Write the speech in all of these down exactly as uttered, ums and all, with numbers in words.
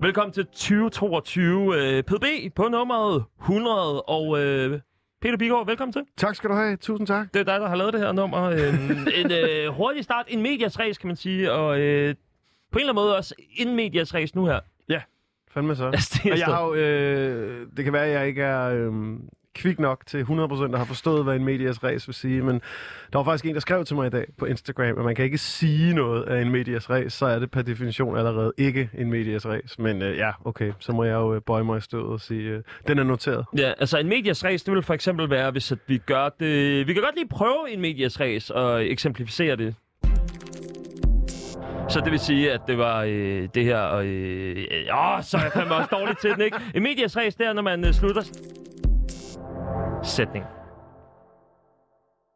Velkommen til tyve toogtyve øh, P B på nummeret hundrede, og øh, Peder Bjerregaard, velkommen til. Tak skal du have, tusind tak. Det er dig, der har lavet det her nummer. Øh, en øh, hurtig start, en medias race, kan man sige, og øh, på en eller anden måde også en medias race nu her. Ja, fandme så. Altså, det, og jeg har jo, øh, det kan være, at jeg ikke er... Øh... kvik nok til hundrede procent, der har forstået, hvad en medias race vil sige, men der var faktisk en, der skrev til mig i dag på Instagram, at man kan ikke sige noget af en medias race, så er det per definition allerede ikke en medias race, men øh, ja, okay, så må jeg jo øh, bøje mig i stødet og sige, øh, den er noteret. Ja, altså en medias race, det vil for eksempel være, hvis at vi gør det... Vi kan godt lige prøve en medias race og eksemplificere det. Så det vil sige, at det var øh, det her... Åh, øh, øh, så er jeg fandme også dårlig til den, ikke? En medias race, det er, når man øh, slutter... sætning.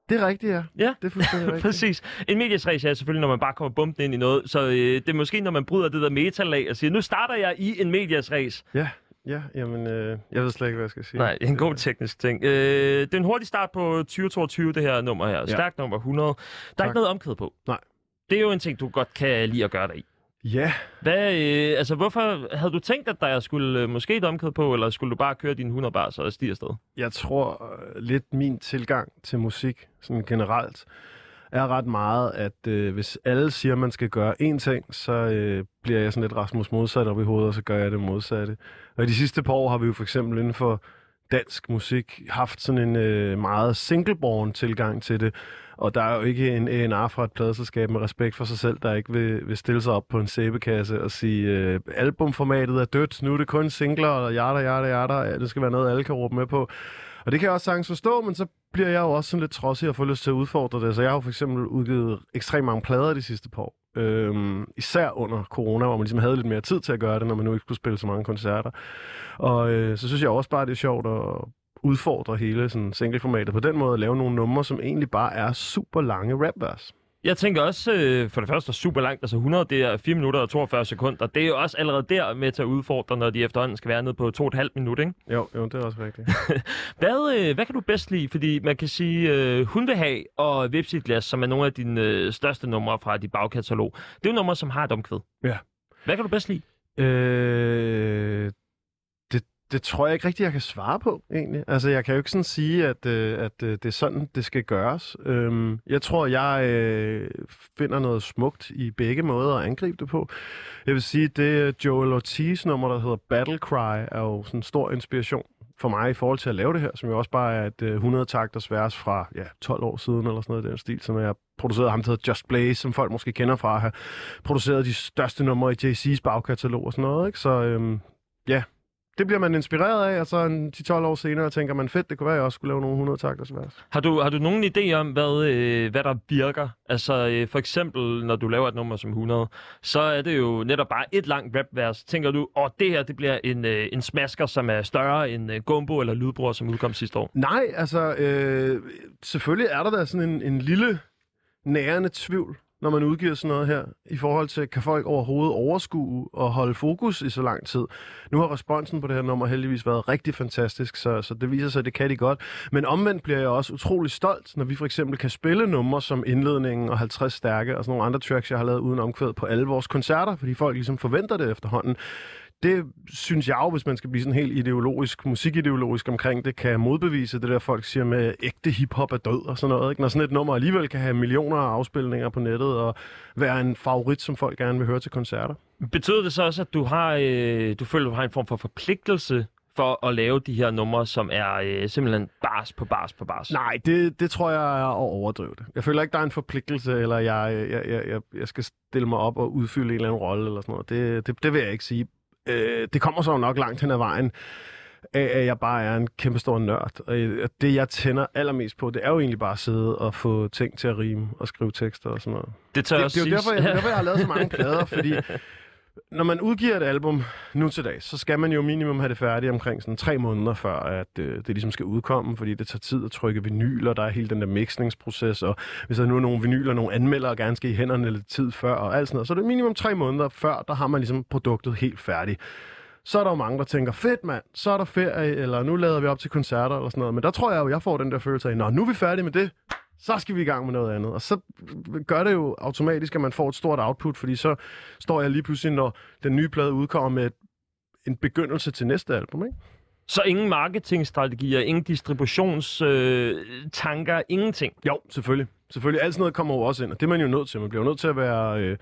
Det er rigtigt, ja. Ja, det er fuldstændig rigtigt. Præcis. En medias race er selvfølgelig, når man bare kommer bumpen ind i noget, så øh, det er måske, når man bryder det der metalag og siger, nu starter jeg i en medias race. Ja, ja, jamen, øh, jeg ved slet ikke, hvad jeg skal sige. Nej, en god teknisk ting. Øh, det er en hurtig start på tyve toogtyve, det her nummer her. Stærkt nummer hundrede. Der er tak. Ikke noget omkvæd på. Nej. Det er jo en ting, du godt kan lide at gøre dig i. Ja. Yeah. Hvad, øh, altså hvorfor havde du tænkt, at der skulle øh, måske et omkød på, eller skulle du bare køre dine hundrede bars og stige afsted? Jeg tror øh, lidt min tilgang til musik, sådan generelt, er ret meget, at øh, hvis alle siger, man skal gøre én ting, så øh, bliver jeg sådan lidt Rasmus modsat op i hovedet, og så gør jeg det modsatte. Og i de sidste par år har vi jo for eksempel inden for dansk musik haft sådan en øh, meget singleborn tilgang til det. Og der er jo ikke en A og R fra et pladeselskab med respekt for sig selv, der ikke vil, vil stille sig op på en sæbekasse og sige, øh, albumformatet er dødt, nu er det kun singler, og jada, jada, jada, ja, det skal være noget, alle kan råbe med på. Og det kan jeg også sagtens forstå, men så bliver jeg jo også sådan lidt trodsig og får lyst til at udfordre det. Så jeg har jo for eksempel udgivet ekstremt mange plader de sidste par år. Øhm, især under corona, hvor man ligesom havde lidt mere tid til at gøre det, når man nu ikke skulle spille så mange koncerter. Og øh, så synes jeg også bare, det er sjovt at udfordre hele sådan singleformatet på den måde, at lave nogle numre, som egentlig bare er super lange rapvers. Jeg tænker også, øh, for det første super langt, altså hundrede, det er fire minutter og toogfyrre sekunder. Det er jo også allerede der med til at udfordre, når de efterhånden skal være nede på to og et halvt minut, ikke? Jo, jo, det er også rigtigt. hvad, øh, hvad kan du bedst lide? Fordi man kan sige, øh, Hun vil have og Vipsitglas, som er nogle af dine øh, største numre fra dit bagkatalog, det er jo numre, som har et omkvæd. Ja. Hvad kan du bedst lide? Øh... Det tror jeg ikke rigtigt, jeg kan svare på, egentlig. Altså, jeg kan jo ikke sådan sige, at, øh, at øh, det er sådan, det skal gøres. Øhm, jeg tror, jeg øh, finder noget smukt i begge måder at angribe det på. Jeg vil sige, det Joel Ortiz-nummer, der hedder Battle Cry, er jo sådan en stor inspiration for mig i forhold til at lave det her, som jo også bare er et øh, hundrede takters vers fra ja, tolv år siden, eller sådan noget i den stil, som jeg producerede ham, der hedder Just Blaze, som folk måske kender fra at have produceret de største numre i Jay-Z's bagkatalog og sådan noget, ikke? Så øhm, ja... Det bliver man inspireret af, og så ti til tolv år senere tænker man, fedt, det kunne være, jeg også skulle lave nogle hundrede takters vers. Har du, har du nogen idé om, hvad, øh, hvad der virker? Altså øh, for eksempel, når du laver et nummer som hundrede, så er det jo netop bare et langt rapvers. Tænker du, åh, det her det bliver en, øh, en smasker, som er større end øh, Gumbo eller Lydbror, som udkom sidste år? Nej, altså øh, selvfølgelig er der da sådan en, en lille nærende tvivl, når man udgiver sådan noget her, i forhold til, kan folk overhovedet overskue og holde fokus i så lang tid. Nu har responsen på det her nummer heldigvis været rigtig fantastisk, så, så det viser sig, at det kan de godt. Men omvendt bliver jeg også utrolig stolt, når vi for eksempel kan spille numre som Indledningen og halvtreds stærke og sådan nogle andre tracks, jeg har lavet uden omkvæd på alle vores koncerter, fordi folk ligesom forventer det efterhånden. Det synes jeg jo, hvis man skal blive sådan helt ideologisk, musikideologisk omkring det, kan modbevise det der, folk siger med ægte hiphop er død og sådan noget, ikke? Når sådan et nummer alligevel kan have millioner af afspilninger på nettet og være en favorit, som folk gerne vil høre til koncerter. Betyder det så også, at du har, øh, du føler, du har en form for forpligtelse for at lave de her numre, som er øh, simpelthen bars på bars på bars? Nej, det, det tror jeg er at overdrive det. Jeg føler ikke, der er en forpligtelse, eller jeg, jeg, jeg, jeg, jeg skal stille mig op og udfylde en eller anden rolle eller sådan noget. Det, det, det vil jeg ikke sige. Det kommer så nok langt hen ad vejen, at jeg bare er en kæmpe stor nørd. Og det, jeg tænder allermest på, det er jo egentlig bare at sidde og få ting til at rime og skrive tekster og sådan noget. Det, det, det er jo derfor, jeg, derfor, jeg har lavet så mange plader, fordi når man udgiver et album nu til dag, så skal man jo minimum have det færdigt omkring sådan tre måneder før, at øh, det ligesom skal udkomme, fordi det tager tid at trykke vinyler, der er hele den der mixningsproces, og hvis der nu er nogle vinyler, nogle anmeldere gerne skal i hænderne lidt tid før, og alt sådan noget, så er det minimum tre måneder før, der har man ligesom produktet helt færdigt. Så er der jo mange, der tænker, fedt mand, så er der ferie, eller nu lader vi op til koncerter, eller sådan noget, men der tror jeg jo, jeg får den der følelse af, nå, nu er vi færdige med det, så skal vi i gang med noget andet. Og så gør det jo automatisk, at man får et stort output, fordi så står jeg lige pludselig, når den nye plade udkommer med et en begyndelse til næste album, ikke? Så ingen marketingstrategier, ingen distributionstanker, øh, ingenting? Jo, selvfølgelig. Selvfølgelig. Alt sådan noget kommer jo også ind, og det er man jo nødt til. Man bliver jo nødt til at være øh,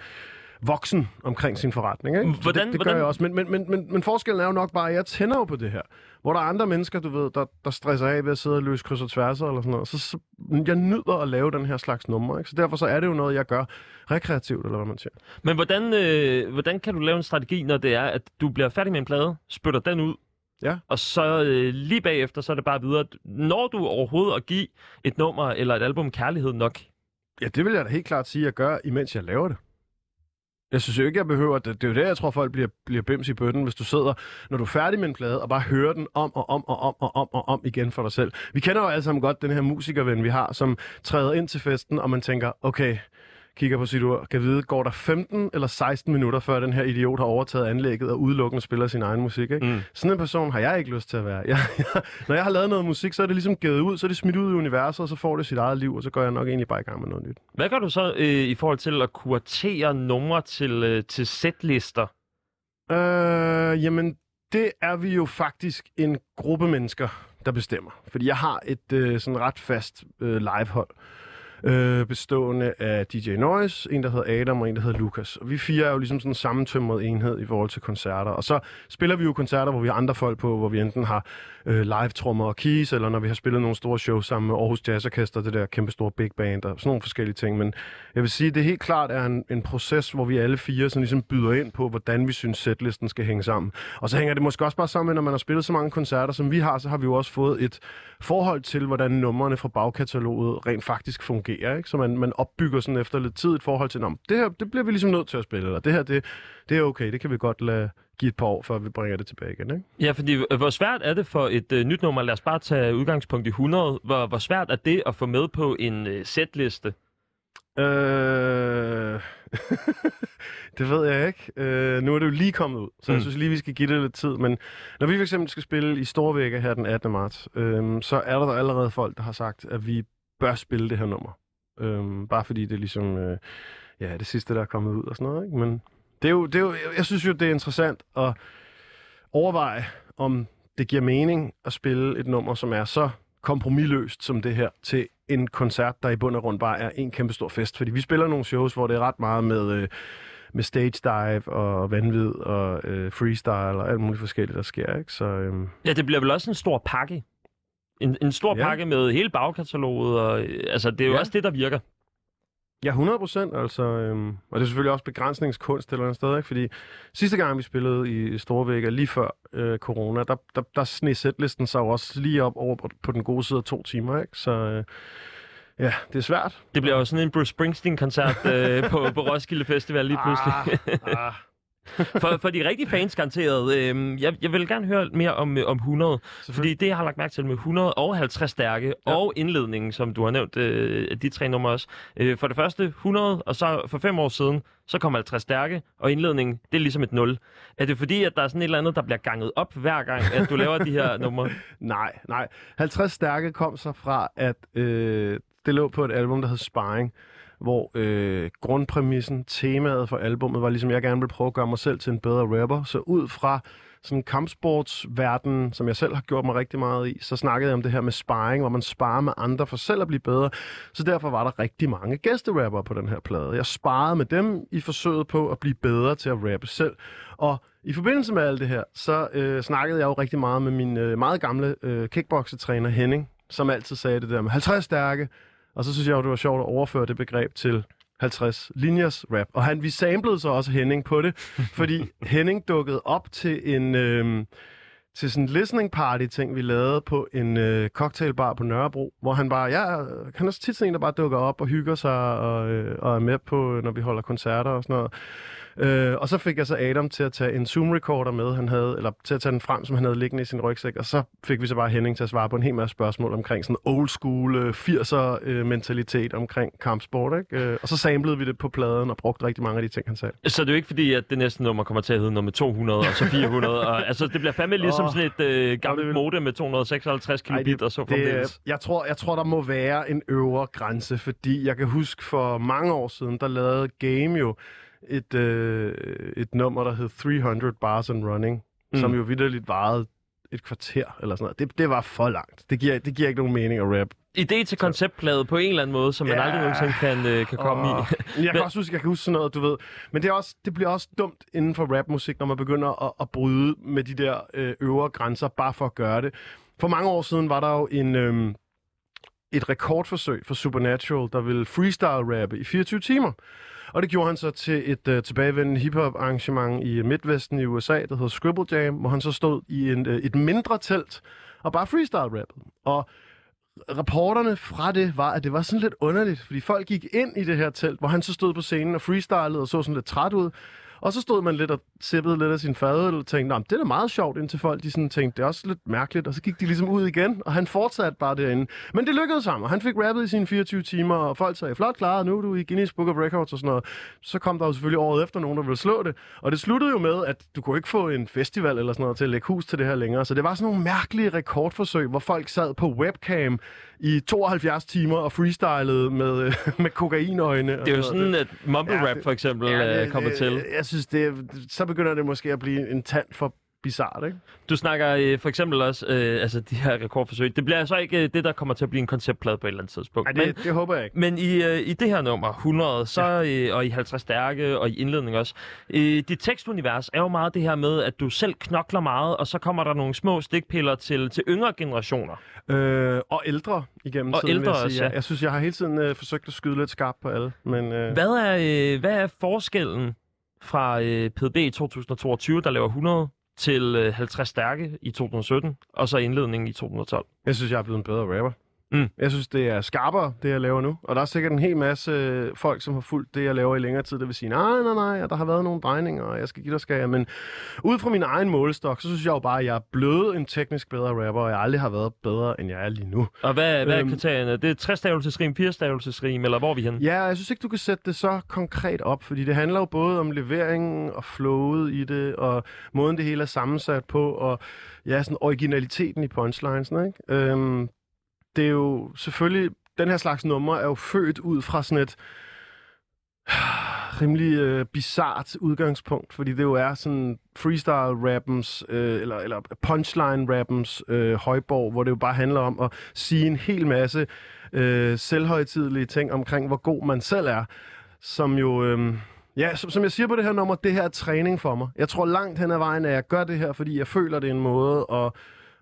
voksen omkring sin forretning, ikke? Hvordan, det det hvordan? gør jeg også. Men, men, men, men, men forskellen er jo nok bare, at jeg tænder jo på det her. Hvor der er andre mennesker, du ved, der, der stresser af ved at sidde og løse kryds og tværser eller sådan noget. Så, så jeg nyder at lave den her slags numre, ikke? Så derfor så er det jo noget, jeg gør rekreativt, eller hvad man siger. Men hvordan, øh, hvordan kan du lave en strategi, når det er, at du bliver færdig med en plade, spytter den ud, ja. Og så øh, lige bagefter, så er det bare videre. Når du overhovedet at give et nummer eller et album kærlighed nok? Ja, det vil jeg da helt klart sige, at jeg gør, imens jeg laver det. Jeg synes jo ikke, jeg behøver det. Det er jo det, jeg tror, folk bliver, bliver bims i bøtten, hvis du sidder, når du er færdig med en plade, og bare hører den om og om og om og om og om igen for dig selv. Vi kender jo alle sammen godt den her musikerven, vi har, som træder ind til festen, og man tænker, okay, kigger på sit ur, kan vide, går der femten eller seksten minutter, før den her idiot har overtaget anlægget og udelukkende spiller sin egen musik, ikke? Mm. Sådan en person har jeg ikke lyst til at være. Jeg, jeg, når jeg har lavet noget musik, så er det ligesom givet ud, så er det smidt ud i universet, og så får det sit eget liv, og så går jeg nok egentlig bare i gang med noget nyt. Hvad gør du så øh, i forhold til at kuratere numre til, øh, til setlister? Øh, jamen, det er vi jo faktisk en gruppe mennesker, der bestemmer. Fordi jeg har et øh, sådan ret fast øh, livehold. Øh, bestående af D J Noise, en der hedder Adam og en der hedder Lucas. Og vi fire er jo ligesom sådan en sammentømret enhed i forhold til koncerter. Og så spiller vi jo koncerter, hvor vi har andre folk på, hvor vi enten har øh, live-trommer og keys, eller når vi har spillet nogle store shows sammen med Aarhus Jazz Orchestra, det der kæmpe store big band og sådan nogle forskellige ting. Men jeg vil sige, at det helt klart er en, en proces, hvor vi alle fire sådan ligesom byder ind på, hvordan vi synes setlisten skal hænge sammen. Og så hænger det måske også bare sammen med, når man har spillet så mange koncerter, som vi har, så har vi jo også fået et forhold til, hvordan numrene fra bagkataloget rent faktisk fungerer. Ikke? Så man, man opbygger sådan efter lidt tid et forhold til, det her det bliver vi ligesom nødt til at spille, eller det her, det, det er okay, det kan vi godt lade give et par år, før vi bringer det tilbage igen. Ikke? Ja, fordi hvor svært er det for et øh, nyt nummer, lad os bare tage udgangspunkt i hundrede, hvor, hvor svært er det at få med på en øh, setliste? Øh... det ved jeg ikke. Øh, nu er det jo lige kommet ud, så mm. jeg synes lige, vi skal give det lidt tid. Men når vi fx skal spille i Store Vega her den attende marts, øh, så er der allerede folk, der har sagt, at vi bør spille det her nummer. Øhm, bare fordi det er ligesom, øh, ja, det sidste, der er kommet ud og sådan noget, ikke? Men det er jo, det er jo, jeg synes jo, det er interessant at overveje, om det giver mening at spille et nummer, som er så kompromisløst som det her, til en koncert, der i bund og grund bare er en kæmpe stor fest. Fordi vi spiller nogle shows, hvor det er ret meget med... Øh, med stage dive og vanvid og øh, freestyle og alt muligt forskelligt, der sker, ikke? Så, øh... ja, det bliver vel også en stor pakke. En, en stor ja. pakke med hele bagkataloget, og altså, det er jo ja. også det, der virker. Ja, hundrede procent, altså. Øhm, og det er selvfølgelig også begrænsningskunst eller andet sted, ikke? Fordi sidste gang, vi spillede i Storvækker, lige før øh, corona, der, der, der sneg setlisten sig også lige op over på, på den gode side af to timer, ikke? Så øh, ja, det er svært. Det bliver jo sådan en Bruce Springsteen-koncert øh, på, på Roskilde Festival lige pludselig. Ah, ah. for, for de rigtige fans garanteret. Øh, jeg, jeg vil gerne høre mere om, om hundrede, fordi det, jeg har lagt mærke til med et hundrede og halvtreds stærke, ja. Og indledningen, som du har nævnt, øh, de tre numre også. Øh, for det første hundrede, og så for fem år siden, så kom halvtreds stærke, og indledningen, det er ligesom et nul. Er det fordi, at der er sådan et eller andet, der bliver ganget op hver gang, at du laver de her numre? Nej, nej. halvtreds stærke kom så fra, at øh, det lå på et album, der hed Spying, hvor øh, grundpræmissen, temaet for albummet var ligesom, jeg gerne ville prøve at gøre mig selv til en bedre rapper. Så ud fra sådan kampsportsverden, som jeg selv har gjort mig rigtig meget i, så snakkede jeg om det her med sparring, hvor man sparer med andre for selv at blive bedre. Så derfor var der rigtig mange gæsterapper på den her plade. Jeg sparede med dem i forsøget på at blive bedre til at rappe selv. Og i forbindelse med alt det her, så øh, snakkede jeg jo rigtig meget med min øh, meget gamle øh, kickboxetræner Henning, som altid sagde det der med halvtreds stærke. Og så synes jeg jo, det var sjovt at overføre det begreb til halvtreds linjers rap. Og han, vi samplede så også Henning på det, fordi Henning dukkede op til en øh, til sådan en listening party ting, vi lavede på en øh, cocktailbar på Nørrebro, hvor han bare, ja, han er så tit sådan en, der bare dukker op og hygger sig og, øh, og er med på, når vi holder koncerter og sådan noget. Øh, og så fik jeg så Adam til at tage en Zoom-recorder med, han havde, eller til at tage den frem, som han havde liggende i sin rygsæk, og så fik vi så bare Henning til at svare på en hel masse spørgsmål omkring sådan old school øh, firser øh, mentalitet omkring kampsport, ikke? Øh, og så samlede vi det på pladen og brugte rigtig mange af de ting, han sagde. Så det er jo ikke fordi, at det næste nummer kommer til at hedde nummer to hundrede og så fire hundrede, og altså det bliver fandme ligesom oh, sådan et øh, gammelt vil... modem med to hundrede og seksoghalvtreds kilobit og så fremdeles. Jeg tror, jeg tror, der må være en øvre grænse, fordi jeg kan huske for mange år siden, der lavede Game jo et, øh, et nummer, der hed three hundred bars and running, mm. som jo vitterligt varede et kvarter eller sådan noget. Det, det var for langt. Det giver, det giver ikke nogen mening at rap. Idé til konceptplade på en eller anden måde, som man yeah. aldrig nogensinde kan, øh, kan komme oh. i. Men jeg kan også huske, jeg kan huske sådan noget, du ved. Men det, er også, det bliver også dumt inden for rapmusik, når man begynder at, at bryde med de der øh, øvre grænser, bare for at gøre det. For mange år siden var der jo en, øh, et rekordforsøg for Supernatural, der ville freestyle-rappe i fireogtyve timer. Og det gjorde han så til et øh, tilbagevendende hiphop-arrangement i Midtvesten i U S A, der hedder Scribble Jam, hvor han så stod i en, øh, et mindre telt og bare freestyle-rappede. Og rapporterne fra det var, at det var sådan lidt underligt, fordi folk gik ind i det her telt, hvor han så stod på scenen og freestylede og så sådan lidt træt ud. Og så stod man lidt og sippede lidt af sin fadøl og tænkte, det er da meget sjovt, indtil folk de sådan tænkte, det er også lidt mærkeligt. Og så gik de ligesom ud igen, og han fortsatte bare derinde. Men det lykkedes ham, og han fik rappet i sine fireogtyve timer, og folk sagde, flot klaret, nu er du i Guinness Book of Records og sådan noget. Så kom der jo selvfølgelig året efter nogen, der ville slå det. Og det sluttede jo med, at du kunne ikke få en festival eller sådan noget til at lægge hus til det her længere. Så det var sådan nogle mærkelige rekordforsøg, hvor folk sad på webcam i tooghalvfjerds timer og freestylede med, med kokainøjne. Det er jo sådan, at mumble rap for eksempel ja, det, kommer det, til. Jeg synes, det er, så begynder det måske at blive en tand for bizarrt, ikke? Du snakker øh, for eksempel også, øh, altså de her rekordforsøg. Det bliver så ikke øh, det, der kommer til at blive en konceptplade på et eller andet tidspunkt. Ej, det, men, det håber jeg ikke. Men i, øh, i det her nummer, hundrede, så, ja. øh, og i halvtreds stærke, og i indledning også, øh, dit tekstunivers er jo meget det her med, at du selv knokler meget, og så kommer der nogle små stikpiller til, til yngre generationer. Øh, og ældre igennem og tiden, ældre jeg, også, ja. jeg Jeg synes, jeg har hele tiden øh, forsøgt at skyde lidt skarpt på alle. Men, øh... hvad, er, øh, hvad er forskellen fra øh, P D i to tusind og toogtyve, der laver hundrede, til øh, halvtreds stærke i to tusind og sytten, og så indledningen i to tusind og tolv? Jeg synes, jeg er blevet en bedre rapper. Mm. Jeg synes, det er skarpere, det jeg laver nu. Og der er sikkert en hel masse folk, som har fulgt det, jeg laver i længere tid, der vil sige, nej, nej, nej, og der har været nogle drejninger, og jeg skal give dig skære. Men ud fra min egen målestok, så synes jeg jo bare, at jeg er blevet en teknisk bedre rapper, og jeg aldrig har været bedre, end jeg er lige nu. Og hvad, hvad er kriterierne? Det er tre-stavelsesrim, fire-stavelsesrim, eller hvor er vi henne? Ja, jeg synes ikke, du kan sætte det så konkret op, fordi det handler jo både om leveringen og flowet i det, og måden det hele er sammensat på, og ja, sådan originaliteten i punchlinesene, ikke? Øhm, Det er jo selvfølgelig, den her slags numre er jo født ud fra sådan et rimelig øh, bizart udgangspunkt, fordi det jo er sådan freestyle-rappens, øh, eller, eller punchline-rappens øh, højborg, hvor det jo bare handler om at sige en hel masse øh, selvhøjtidelige ting omkring, hvor god man selv er, som jo... Øh, Ja, som, som jeg siger på det her nummer, det her er træning for mig. Jeg tror langt hen ad vejen, at jeg gør det her, fordi jeg føler, det er en måde at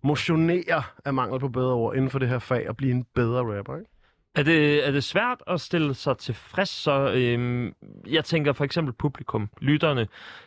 motionere af mangel på bedre ord inden for det her fag og blive en bedre rapper, ikke? Er det, er det svært at stille sig tilfreds, så øhm, jeg tænker for eksempel publikum, lytterne,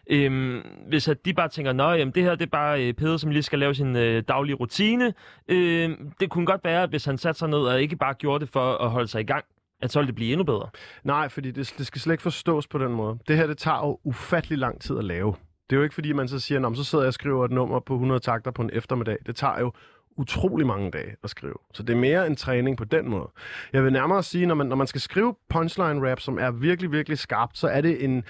øhm, hvis at de bare tænker, nå, jamen, det her det er bare øh, Peder, som lige skal lave sin øh, daglige rutine. Øh, det kunne godt være, at hvis han satte sig ned og ikke bare gjorde det for at holde sig i gang, at så ville det blive endnu bedre. Nej, fordi det, det skal slet ikke forstås på den måde. Det her, det tager jo ufattelig lang tid at lave. Det er jo ikke, fordi man så siger, at så sidder jeg og skriver et nummer på hundrede takter på en eftermiddag. Det tager jo utrolig mange dage at skrive. Så det er mere en træning på den måde. Jeg vil nærmere sige, når man, når man skal skrive punchline-rap, som er virkelig, virkelig skarpt, så er det en,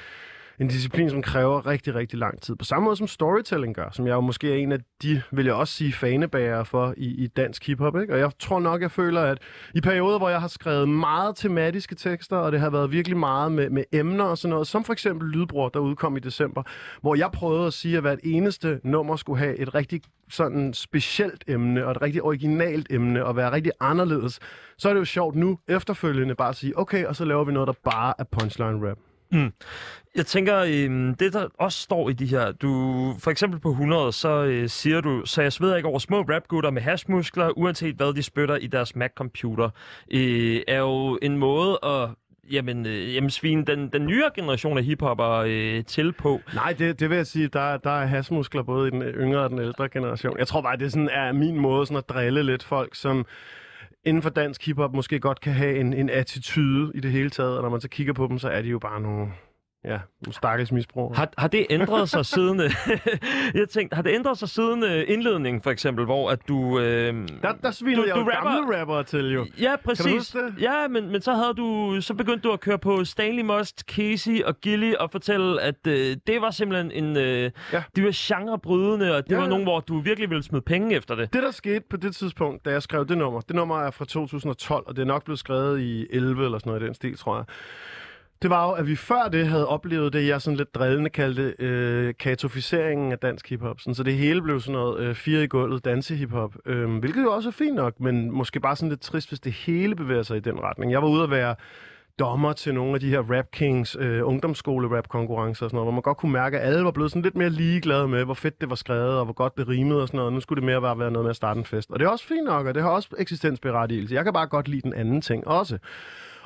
en disciplin, som kræver rigtig, rigtig lang tid. På samme måde som storytelling gør, som jeg jo måske er en af de, vil jeg også sige, fanebærere for i, i dansk hiphop, ikke? Og jeg tror nok, jeg føler, at i perioder, hvor jeg har skrevet meget tematiske tekster, og det har været virkelig meget med, med emner og sådan noget, som for eksempel Lydbror, der udkom i december, hvor jeg prøvede at sige, at hvert eneste nummer skulle have et rigtig sådan specielt emne, og et rigtig originalt emne, og være rigtig anderledes, så er det jo sjovt nu, efterfølgende, bare at sige, okay, og så laver vi noget, der bare er punchline-rap. Mm. Jeg tænker, øh, det der også står i de her, du for eksempel på hundrede, så øh, siger du, så jeg sveder ikke over små rapgutter med hashmuskler, uanset hvad de spytter i deres Mac-computer, øh, er jo en måde at jamen, øh, jamen svine den, den nye generation af hiphopper øh, til på. Nej, det, det vil jeg sige, der, der er hashmuskler både i den yngre og den ældre generation. Jeg tror bare, det sådan er min måde sådan at drille lidt folk, som inden for dansk hiphop måske godt kan have en, en attitude i det hele taget, og når man så kigger på dem, så er de jo bare nogle, ja, nogle stakkels misbrugere. Har, har det ændret sig siden... jeg tænkte, har det ændret sig siden indledningen, for eksempel, hvor at du... Øh, der der svinede jeg jo gamle rappere til, jo. Ja, præcis. Ja, men, men så, havde du, så begyndte du at køre på Stanley Must, Casey og Gilli og fortælle, at øh, det var simpelthen en... Øh, ja. Det var genrebrydende, og det ja, var ja. nogen, hvor du virkelig ville smide penge efter det. Det, der skete på det tidspunkt, da jeg skrev det nummer, det nummer er fra to tusind og tolv, og det er nok blevet skrevet i elleve eller sådan noget i den stil, tror jeg. det var jo, at vi før det havde oplevet det, jeg sådan lidt drillende kaldte øh, katoficeringen af dansk hiphop. Sådan, så det hele blev sådan noget øh, fire i gulvet dansehiphop, øh, hvilket jo også er fint nok, men måske bare sådan lidt trist, hvis det hele bevæger sig i den retning. Jeg var ude at være dommer til nogle af de her Rap Kings øh, ungdomsskole-rap-konkurrencer og sådan noget, hvor man godt kunne mærke, at alle var blevet sådan lidt mere ligeglade med, hvor fedt det var skrevet, og hvor godt det rimede og sådan noget. Nu skulle det mere bare være noget med at starte en fest. Og det er også fint nok, og det har også eksistensberettigelse. Jeg kan bare godt lide den anden ting også.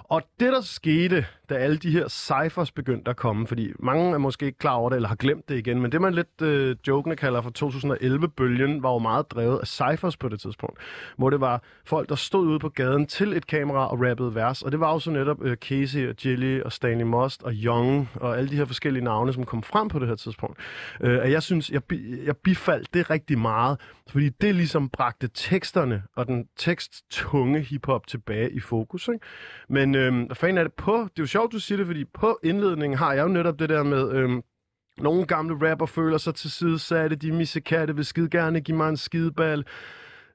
Og det, der skete, da alle de her cyphers begyndte at komme, fordi mange er måske ikke klar over det, eller har glemt det igen, men det, man lidt øh, jokende kalder for to tusind og elleve-bølgen, var jo meget drevet af cyphers på det tidspunkt, hvor det var folk, der stod ude på gaden til et kamera og rappede vers, og det var jo så netop øh, Casey og Gilli og Stanley Must og Young og alle de her forskellige navne, som kom frem på det her tidspunkt. Øh, og jeg synes, jeg, bi- jeg bifaldt det rigtig meget, fordi det ligesom bragte teksterne og den teksttunge hiphop tilbage i fokus, ikke? Men Øhm, og fanden er det på, det er jo sjovt, du siger det, fordi på indledningen har jeg jo netop det der med, øhm, nogle gamle rapper føler sig tilsidesatte, de missekatte, vil skide gerne give mig en skideball.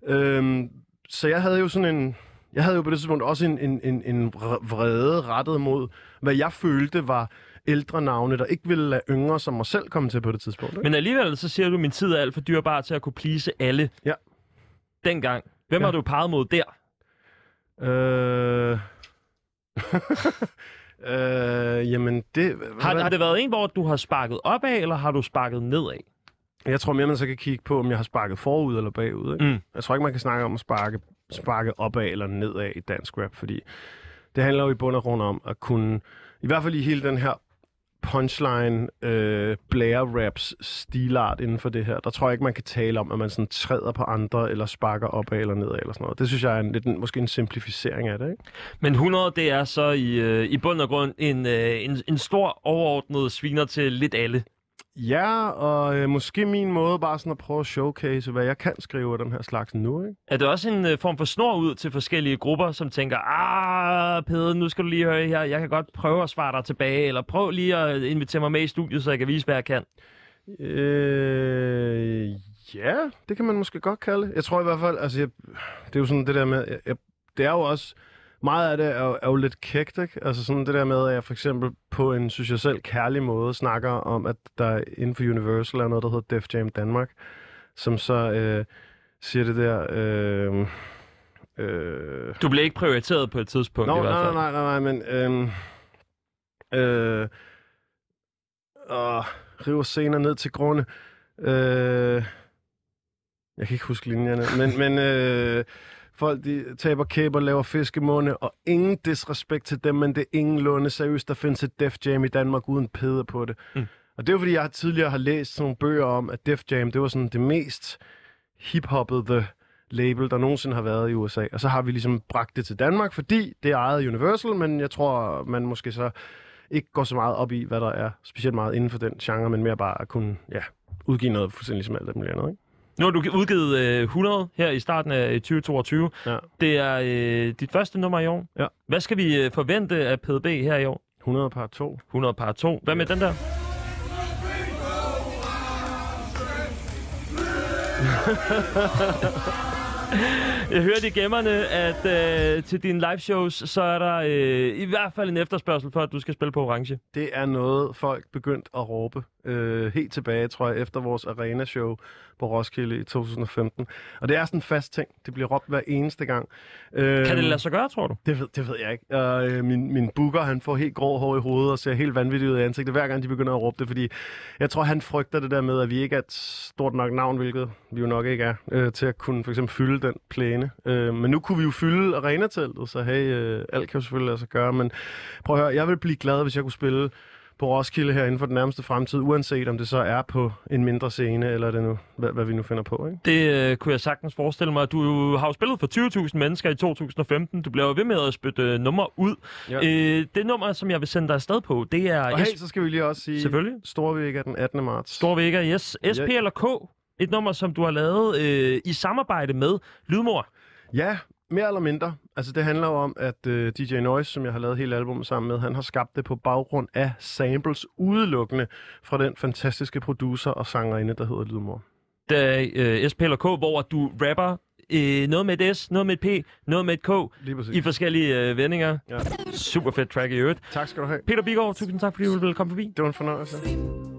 Øhm, så jeg havde jo sådan en, jeg havde jo på det tidspunkt også en, en, en, en vrede rettet mod, hvad jeg følte var ældre navne, der ikke ville lade yngre som mig selv komme til på det tidspunkt. Ikke? Men alligevel så siger du, min tid er alt for dyrbar til at kunne please alle. Ja. Dengang. Hvem ja. Har du peget mod der? Øh... øh, jamen det... Har, har det været en, hvor du har sparket opad, eller har du sparket nedad? Jeg tror mere, man så kan kigge på, om jeg har sparket forud eller bagud. Ikke? Mm. Jeg tror ikke, man kan snakke om at sparke, sparke opad eller nedad i dansk rap, fordi det handler jo i bund og grund om at kunne... I hvert fald i hele den her punchline, øh, blæreraps stilart inden for det her, der tror jeg ikke, man kan tale om, at man sådan træder på andre, eller sparker opad eller nedad, eller sådan noget. Det synes jeg er en, lidt, måske en simplificering af det, ikke? Men hundrede, det er så i, øh, i bund og grund en, øh, en, en stor overordnet sviner til lidt alle. Ja, og øh, måske min måde bare sådan at prøve at showcase, hvad jeg kan skrive af den her slags nu, ikke? Er det også en øh, form for snor ud til forskellige grupper, som tænker, ah, Peder, nu skal du lige høre her, jeg kan godt prøve at svare dig tilbage, eller prøv lige at invitere mig med i studiet, så jeg kan vise, hvad jeg kan? Øh, ja, det kan man måske godt kalde det. Jeg tror i hvert fald, altså, jeg, det er jo sådan det der med, jeg, jeg, det er jo også... Meget af det er jo, er jo lidt kægt, ikke? Altså sådan det der med, at jeg for eksempel på en, synes jeg selv, kærlig måde snakker om, at der inden for Universal er noget, der hedder Def Jam Danmark, som så øh, siger det der... Øh, øh... Du blev ikke prioriteret på et tidspunkt. Nå, i hvert fald. Nej, nej, nej, nej, men... Øh, øh, åh, river scener ned til grunde. Øh, jeg kan ikke huske linjerne, men... men øh, folk, de taber kæber, laver fiskemåne, og ingen disrespekt til dem, men det er ingenlunde seriøst, der findes et Def Jam i Danmark uden Peder på det. Mm. Og det er jo, fordi jeg tidligere har læst sådan nogle bøger om, at Def Jam, det var sådan det mest hiphoppede label, der nogensinde har været i U S A. Og så har vi ligesom bragt det til Danmark, fordi det er ejet Universal, men jeg tror, man måske så ikke går så meget op i, hvad der er specielt meget inden for den genre, men mere bare at kunne ja, udgive noget fuldstændig som alt det muligt andet, ikke? Nu har du udgivet øh, hundrede her i starten af tyve toogtyve. Ja. Det er øh, dit første nummer i år. Ja. Hvad skal vi øh, forvente af P D B her i år? hundrede par to. hundrede par to. Hvad med den der? Jeg hørte i gemmerne, at øh, til dine liveshows, så er der øh, i hvert fald en efterspørgsel for, at du skal spille på orange. Det er noget, folk begyndt at råbe øh, helt tilbage, tror jeg, efter vores arena-show på Roskilde i to tusind og femten. Og det er sådan en fast ting. Det bliver råbt hver eneste gang. Øh, kan det lade sig gøre, tror du? Det ved, det ved jeg ikke. Øh, min, min booker, han får helt grå hår i hovedet og ser helt vanvittigt ud i ansigtet, hver gang de begynder at råbe det, fordi jeg tror, han frygter det der med, at vi ikke er et stort nok navn, hvilket vi jo nok ikke er, øh, til at kunne for eksempel fylde den plæne. Øh, men nu kunne vi jo fylde arenateltet, så hey, øh, alt kan jo selvfølgelig lade sig gøre, men prøv at høre, jeg ville blive glad, hvis jeg kunne spille på Roskilde her inden for den nærmeste fremtid, uanset om det så er på en mindre scene, eller det nu, hvad, hvad vi nu finder på, ikke? Det øh, kunne jeg sagtens forestille mig. Du har jo spillet for tyve tusind mennesker i to tusind og femten. Du bliver jo ved med at spytte øh, nummer ud. Ja. Øh, det nummer, som jeg vil sende dig afsted på, det er... Og hey, S- så skal vi lige også sige Store Vega den attende marts. Store Vega, yes. S P yeah. Eller K, et nummer, som du har lavet øh, i samarbejde med Lydmor. Ja, mere eller mindre. Altså, det handler jo om, at øh, D J Noise, som jeg har lavet hele albumet sammen med, han har skabt det på baggrund af samples udelukkende fra den fantastiske producer og sangerinde, der hedder Lydmor. Det er øh, S P L K, hvor du rapper øh, noget med et S, noget med et P, noget med et K, i forskellige øh, vendinger. Ja. Super fedt track i øvrigt. Tak skal du have. Peder Bjerregaard, tusind tak fordi du ville komme forbi. Det var en fornøjelse.